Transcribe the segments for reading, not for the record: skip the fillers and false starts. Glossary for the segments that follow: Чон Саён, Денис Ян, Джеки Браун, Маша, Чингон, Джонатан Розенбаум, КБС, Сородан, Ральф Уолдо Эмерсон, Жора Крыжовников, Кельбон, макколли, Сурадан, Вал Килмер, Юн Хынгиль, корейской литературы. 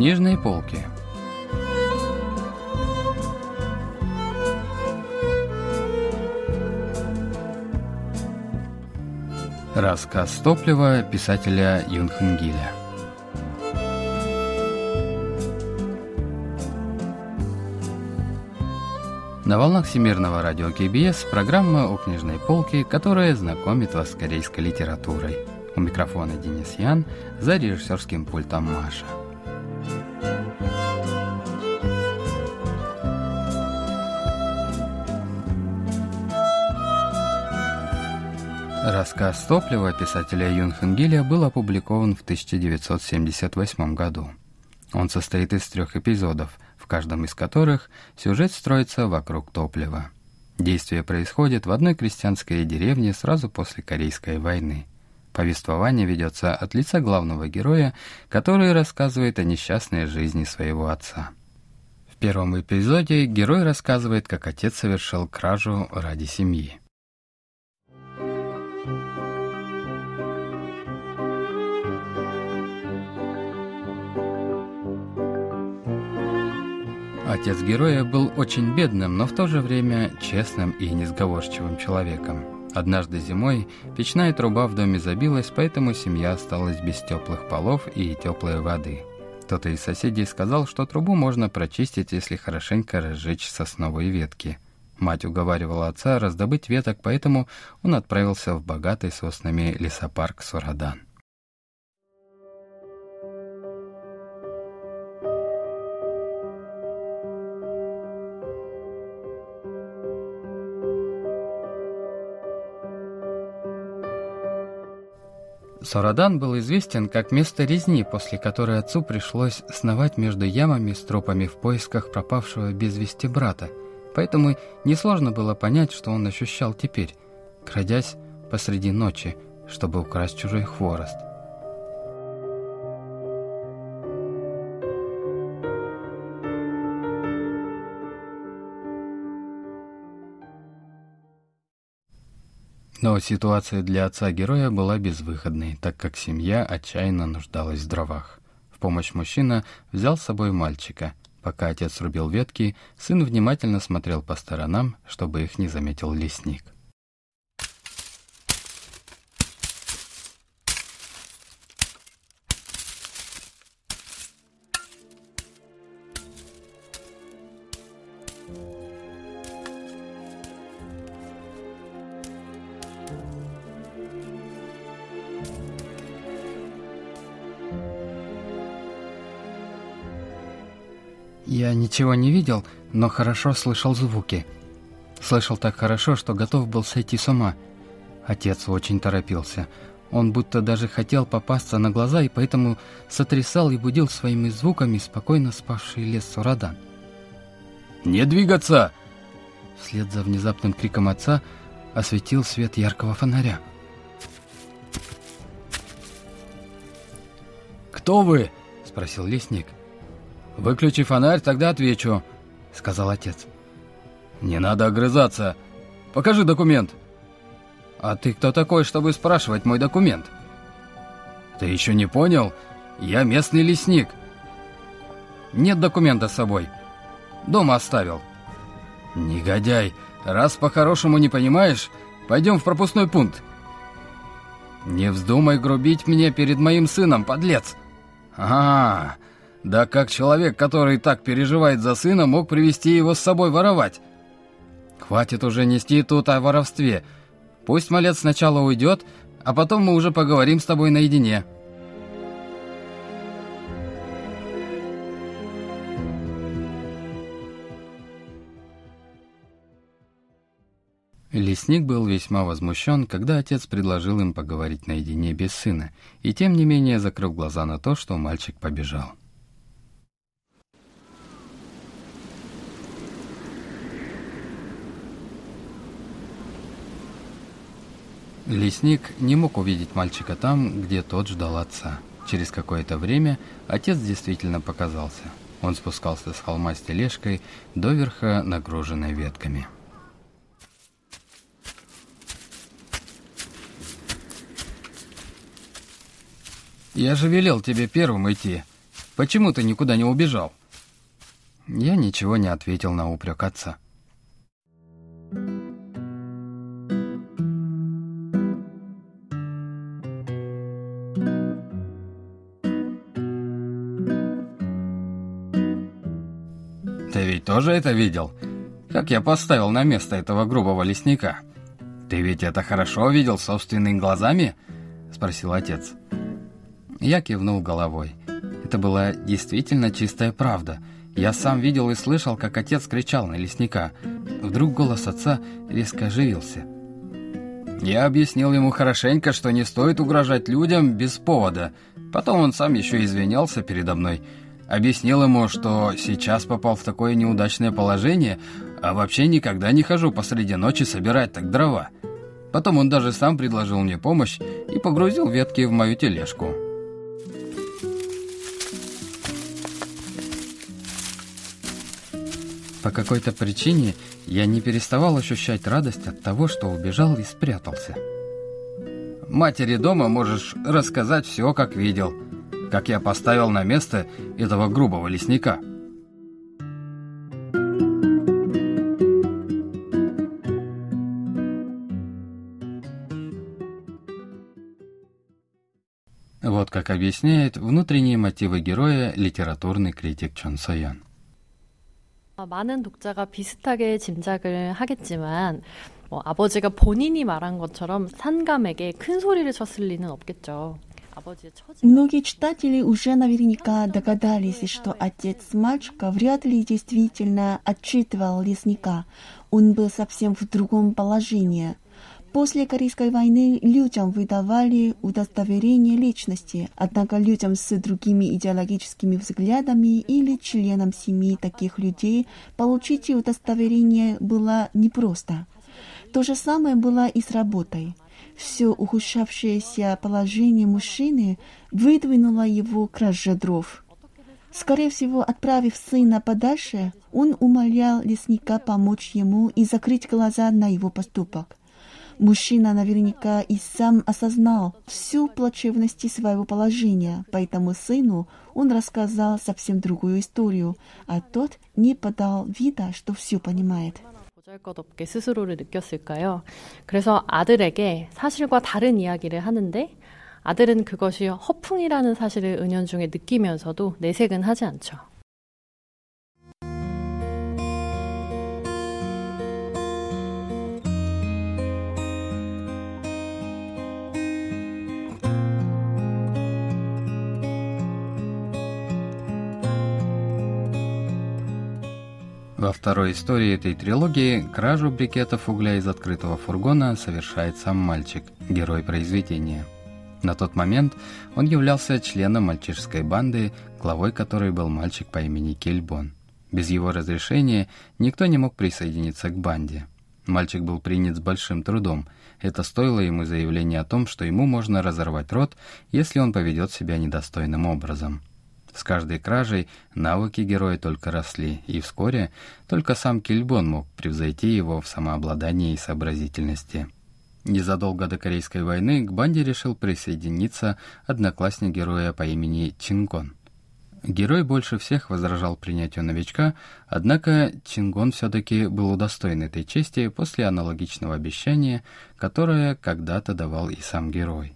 Книжные полки. Рассказ топлива писателя Юн Хынгиля. На волнах Всемирного радио КБС программа «О книжной полке», которая знакомит вас с корейской литературой. У микрофона Денис Ян, за режиссерским пультом Маша. Рассказ топлива писателя Юн Хынгиля был опубликован в 1978 году. Он состоит из 3 эпизодов, в каждом из которых сюжет строится вокруг топлива. Действие происходит в одной крестьянской деревне сразу после Корейской войны. Повествование ведется от лица главного героя, который рассказывает о несчастной жизни своего отца. В первом эпизоде герой рассказывает, как отец совершил кражу ради семьи. Отец героя был очень бедным, но в то же время честным и несговорчивым человеком. Однажды зимой печная труба в доме забилась, поэтому семья осталась без теплых полов и теплой воды. Кто-то из соседей сказал, что трубу можно прочистить, если хорошенько разжечь сосновые ветки. Мать уговаривала отца раздобыть веток, поэтому он отправился в богатый соснами лесопарк Сурадан. Сородан был известен как место резни, после которой отцу пришлось сновать между ямами с трупами в поисках пропавшего без вести брата, поэтому несложно было понять, что он ощущал теперь, крадясь посреди ночи, чтобы украсть чужой хворост. Но ситуация для отца героя была безвыходной, так как семья отчаянно нуждалась в дровах. В помощь мужчина взял с собой мальчика. Пока отец рубил ветки, сын внимательно смотрел по сторонам, чтобы их не заметил лесник. Я ничего не видел, но хорошо слышал звуки. Слышал так хорошо, что готов был сойти с ума. Отец очень торопился. Он будто даже хотел попасться на глаза, и поэтому сотрясал и будил своими звуками спокойно спавший лес Сородан. «Не двигаться!» Вслед за внезапным криком отца осветил свет яркого фонаря. «Кто вы?» – спросил лесник. «Выключи фонарь, тогда отвечу», — сказал отец. «Не надо огрызаться. Покажи документ». «А ты кто такой, чтобы спрашивать мой документ?» «Ты еще не понял? Я местный лесник». «Нет документа с собой. Дома оставил». «Негодяй, раз по-хорошему не понимаешь, пойдем в пропускной пункт». «Не вздумай грубить мне перед моим сыном, подлец». «А-а-а! Да как человек, который так переживает за сына, мог привести его с собой воровать? Хватит уже нести тут о воровстве. Пусть малец сначала уйдет, а потом мы уже поговорим с тобой наедине». Лесник был весьма возмущен, когда отец предложил им поговорить наедине без сына, и тем не менее закрыл глаза на то, что мальчик побежал. Лесник не мог увидеть мальчика там, где тот ждал отца. Через какое-то время отец действительно показался. Он спускался с холма с тележкой, доверха нагруженной ветками. «Я же велел тебе первым идти. Почему ты никуда не убежал?» Я ничего не ответил на упрек отца. «Ты ведь тоже это видел? Как я поставил на место этого грубого лесника? Ты ведь это хорошо видел собственными глазами?» — спросил отец. Я кивнул головой. Это была действительно чистая правда. Я сам видел и слышал, как отец кричал на лесника. Вдруг голос отца резко оживился. Я объяснил ему хорошенько, что не стоит угрожать людям без повода. Потом он сам еще извинялся передо мной. Объяснил ему, что сейчас попал в такое неудачное положение, а вообще никогда не хожу посреди ночи собирать так дрова. Потом он даже сам предложил мне помощь и погрузил ветки в мою тележку. По какой-то причине я не переставал ощущать радость от того, что убежал и спрятался. «Матери дома можешь рассказать все, как видел, как я поставил на место этого грубого лесника». Вот как объясняет внутренние мотивы героя литературный критик Чон Саён. 많은 독자가 비슷하게 짐작을 하겠지만 아버지가 본인이 말한 것처럼 산감에게 큰 소리를 쳤을 리는 없겠죠. Многие читатели уже наверняка догадались, что отец мальчика вряд ли действительно отчитывал лесника. Он был совсем в другом положении. После Корейской войны людям выдавали удостоверение личности, однако людям с другими идеологическими взглядами или членам семьи таких людей получить удостоверение было непросто. То же самое было и с работой. Все ухудшавшееся положение мужчины выдвинуло его к краже дров. Скорее всего, отправив сына подальше, он умолял лесника помочь ему и закрыть глаза на его поступок. Мужчина наверняка и сам осознал всю плачевность своего положения, поэтому сыну он рассказал совсем другую историю, а тот не подал вида, что все понимает. Во второй истории этой трилогии кражу брикетов угля из открытого фургона совершает сам мальчик, герой произведения. На тот момент он являлся членом мальчишеской банды, главой которой был мальчик по имени Кельбон. Без его разрешения никто не мог присоединиться к банде. Мальчик был принят с большим трудом. Это стоило ему заявления о том, что ему можно разорвать рот, если он поведет себя недостойным образом. С каждой кражей навыки героя только росли, и вскоре только сам Кельбон мог превзойти его в самообладании и сообразительности. Незадолго до Корейской войны к банде решил присоединиться одноклассник героя по имени Чингон. Герой больше всех возражал принятию новичка, однако Чингон все-таки был удостоен этой чести после аналогичного обещания, которое когда-то давал и сам герой.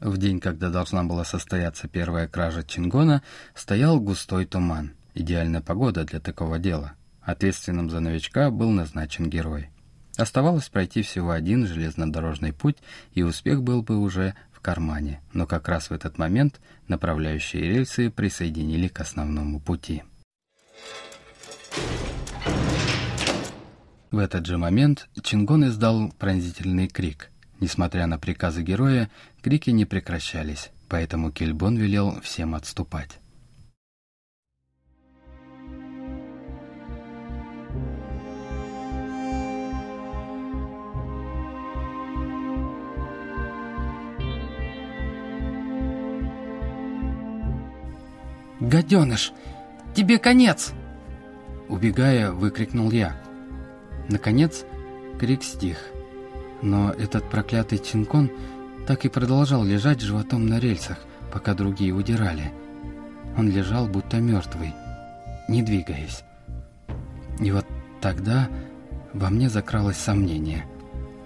В день, когда должна была состояться первая кража Чингона, стоял густой туман. Идеальная погода для такого дела. Ответственным за новичка был назначен герой. Оставалось пройти всего один железнодорожный путь, и успех был бы уже в кармане. Но как раз в этот момент направляющие рельсы присоединили к основному пути. В этот же момент Чингон издал пронзительный крик. Несмотря на приказы героя, крики не прекращались, поэтому Кельбон велел всем отступать. «Гаденыш, тебе конец!» Убегая, выкрикнул я. Наконец, крик стих. Но этот проклятый Чингон так и продолжал лежать животом на рельсах, пока другие удирали. Он лежал, будто мертвый, не двигаясь. И вот тогда во мне закралось сомнение.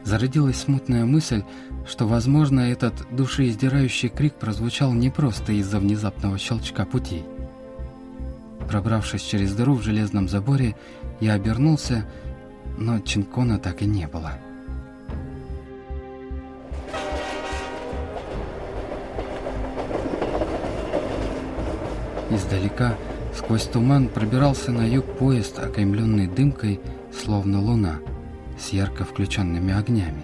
Зародилась смутная мысль, что, возможно, этот душеиздирающий крик прозвучал не просто из-за внезапного щелчка путей. Пробравшись через дыру в железном заборе, я обернулся, но Чингона так и не было. Издалека, сквозь туман, пробирался на юг поезд, окаймленный дымкой, словно луна, с ярко включенными огнями.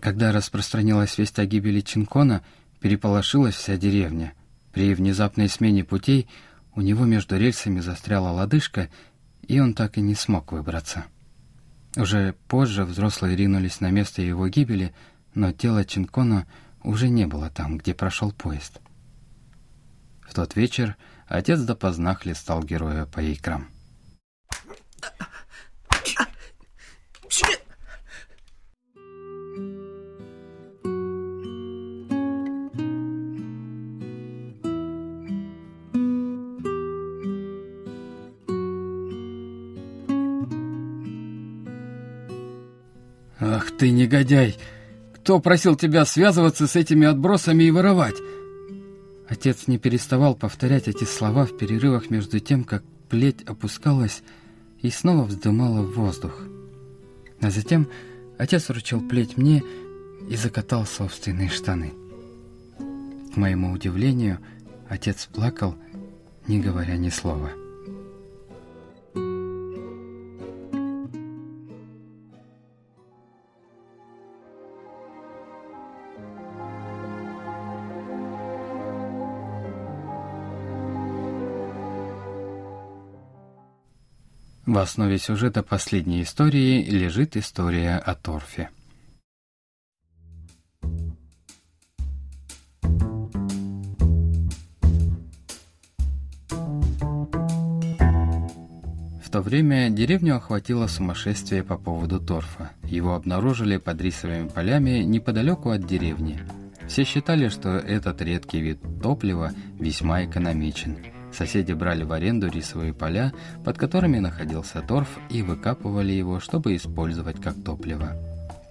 Когда распространилась весть о гибели Чингона, переполошилась вся деревня. При внезапной смене путей у него между рельсами застряла лодыжка, и он так и не смог выбраться. Уже позже взрослые ринулись на место его гибели, но тело Чингона уже не было там, где прошел поезд. В тот вечер отец допоздна хлестал героя по икрам. «Ах ты, негодяй! Кто просил тебя связываться с этими отбросами и воровать?» Отец не переставал повторять эти слова в перерывах между тем, как плеть опускалась и снова вздымала в воздух. А затем отец вручил плеть мне и закатал собственные штаны. К моему удивлению, отец плакал, не говоря ни слова. В основе сюжета последней истории лежит история о торфе. В то время деревню охватило сумасшествие по поводу торфа. Его обнаружили под рисовыми полями неподалеку от деревни. Все считали, что этот редкий вид топлива весьма экономичен. Соседи брали в аренду рисовые поля, под которыми находился торф, и выкапывали его, чтобы использовать как топливо.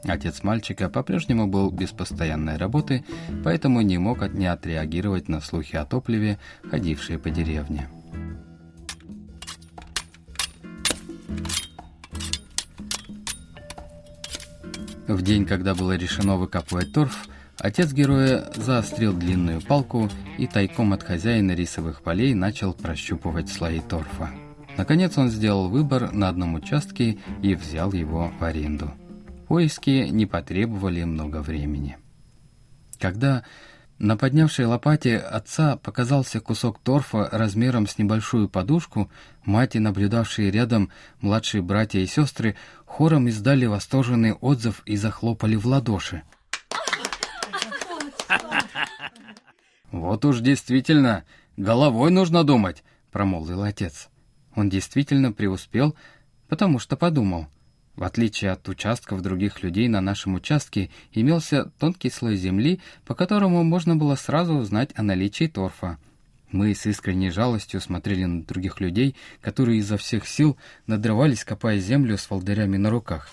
Отец мальчика по-прежнему был без постоянной работы, поэтому не мог не отреагировать на слухи о топливе, ходившие по деревне. В день, когда было решено выкапывать торф, отец героя заострил длинную палку и тайком от хозяина рисовых полей начал прощупывать слои торфа. Наконец он сделал выбор на одном участке и взял его в аренду. Поиски не потребовали много времени. Когда на поднявшей лопате отца показался кусок торфа размером с небольшую подушку, мать и наблюдавшие рядом младшие братья и сестры хором издали восторженный отзыв и захлопали в ладоши. «Вот уж действительно, головой нужно думать», — промолвил отец. Он действительно преуспел, потому что подумал. В отличие от участков других людей, на нашем участке имелся тонкий слой земли, по которому можно было сразу узнать о наличии торфа. Мы с искренней жалостью смотрели на других людей, которые изо всех сил надрывались, копая землю с волдырями на руках.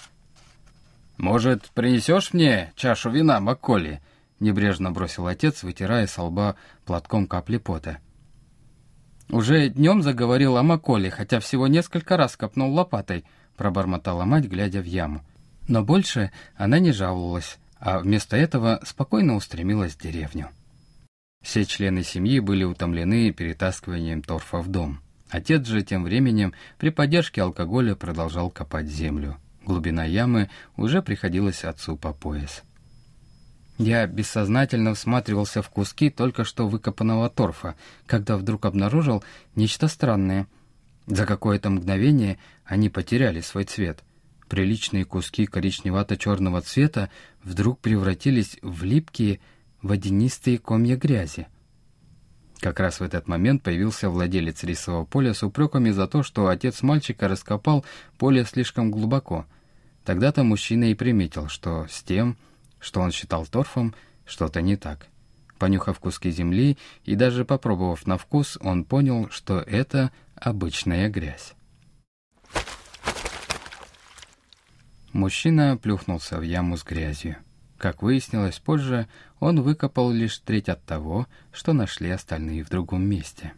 «Может, принесешь мне чашу вина, макколли?» — небрежно бросил отец, вытирая со лба платком капли пота. «Уже днем заговорил о макколли, хотя всего несколько раз копнул лопатой», — пробормотала мать, глядя в яму. Но больше она не жаловалась, а вместо этого спокойно устремилась в деревню. Все члены семьи были утомлены перетаскиванием торфа в дом. Отец же тем временем при поддержке алкоголя продолжал копать землю. Глубина ямы уже приходилась отцу по пояс. Я бессознательно всматривался в куски только что выкопанного торфа, когда вдруг обнаружил нечто странное. За какое-то мгновение они потеряли свой цвет. Приличные куски коричневато-черного цвета вдруг превратились в липкие водянистые комья грязи. Как раз в этот момент появился владелец рисового поля с упреками за то, что отец мальчика раскопал поле слишком глубоко. Тогда-то мужчина и приметил, что с тем, что он считал торфом, что-то не так. Понюхав куски земли и даже попробовав на вкус, он понял, что это обычная грязь. Мужчина плюхнулся в яму с грязью. Как выяснилось позже, он выкопал лишь треть от того, что нашли остальные в другом месте.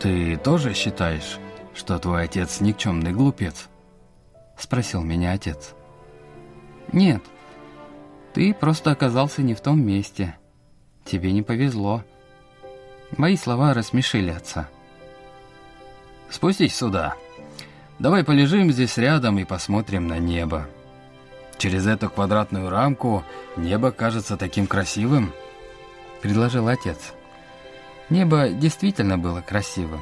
«Ты тоже считаешь, что твой отец никчемный глупец?» — спросил меня отец. «Нет, ты просто оказался не в том месте. Тебе не повезло». Мои слова рассмешили отца. «Спустись сюда. Давай полежим здесь рядом и посмотрим на небо. Через эту квадратную рамку небо кажется таким красивым», — предложил отец. Небо действительно было красивым.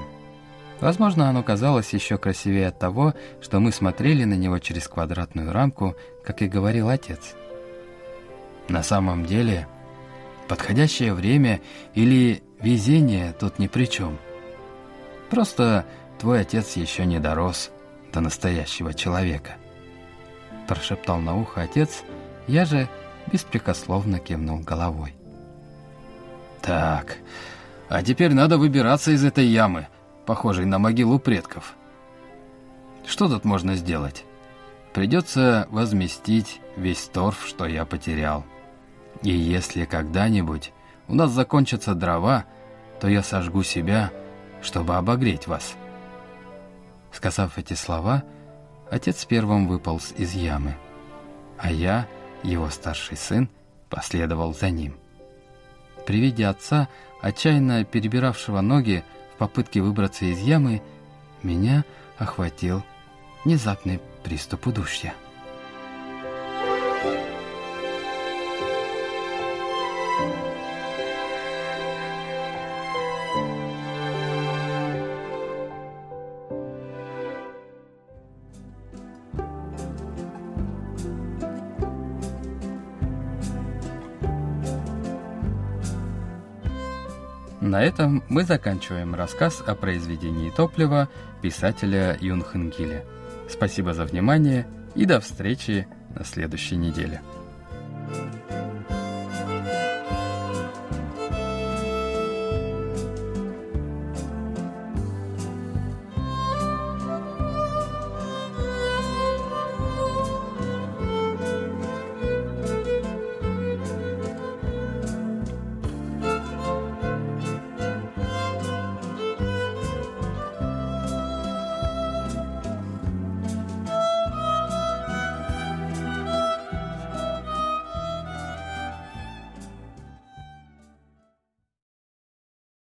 Возможно, оно казалось еще красивее от того, что мы смотрели на него через квадратную рамку, как и говорил отец. На самом деле, подходящее время или везение тут ни при чем. Просто твой отец еще не дорос до настоящего человека, прошептал на ухо отец, я же беспрекословно кивнул головой. «Так, а теперь надо выбираться из этой ямы, похожей на могилу предков. Что тут можно сделать? Придется возместить весь торф, что я потерял. И если когда-нибудь у нас закончатся дрова, то я сожгу себя, чтобы обогреть вас». Сказав эти слова, отец первым выполз из ямы, а я, его старший сын, последовал за ним. При виде отца, отчаянно перебиравшего ноги в попытке выбраться из ямы, меня охватил внезапный приступ удушья. На этом мы заканчиваем рассказ о произведении «Топливо» писателя Юн Хынгиля. Спасибо за внимание и до встречи на следующей неделе.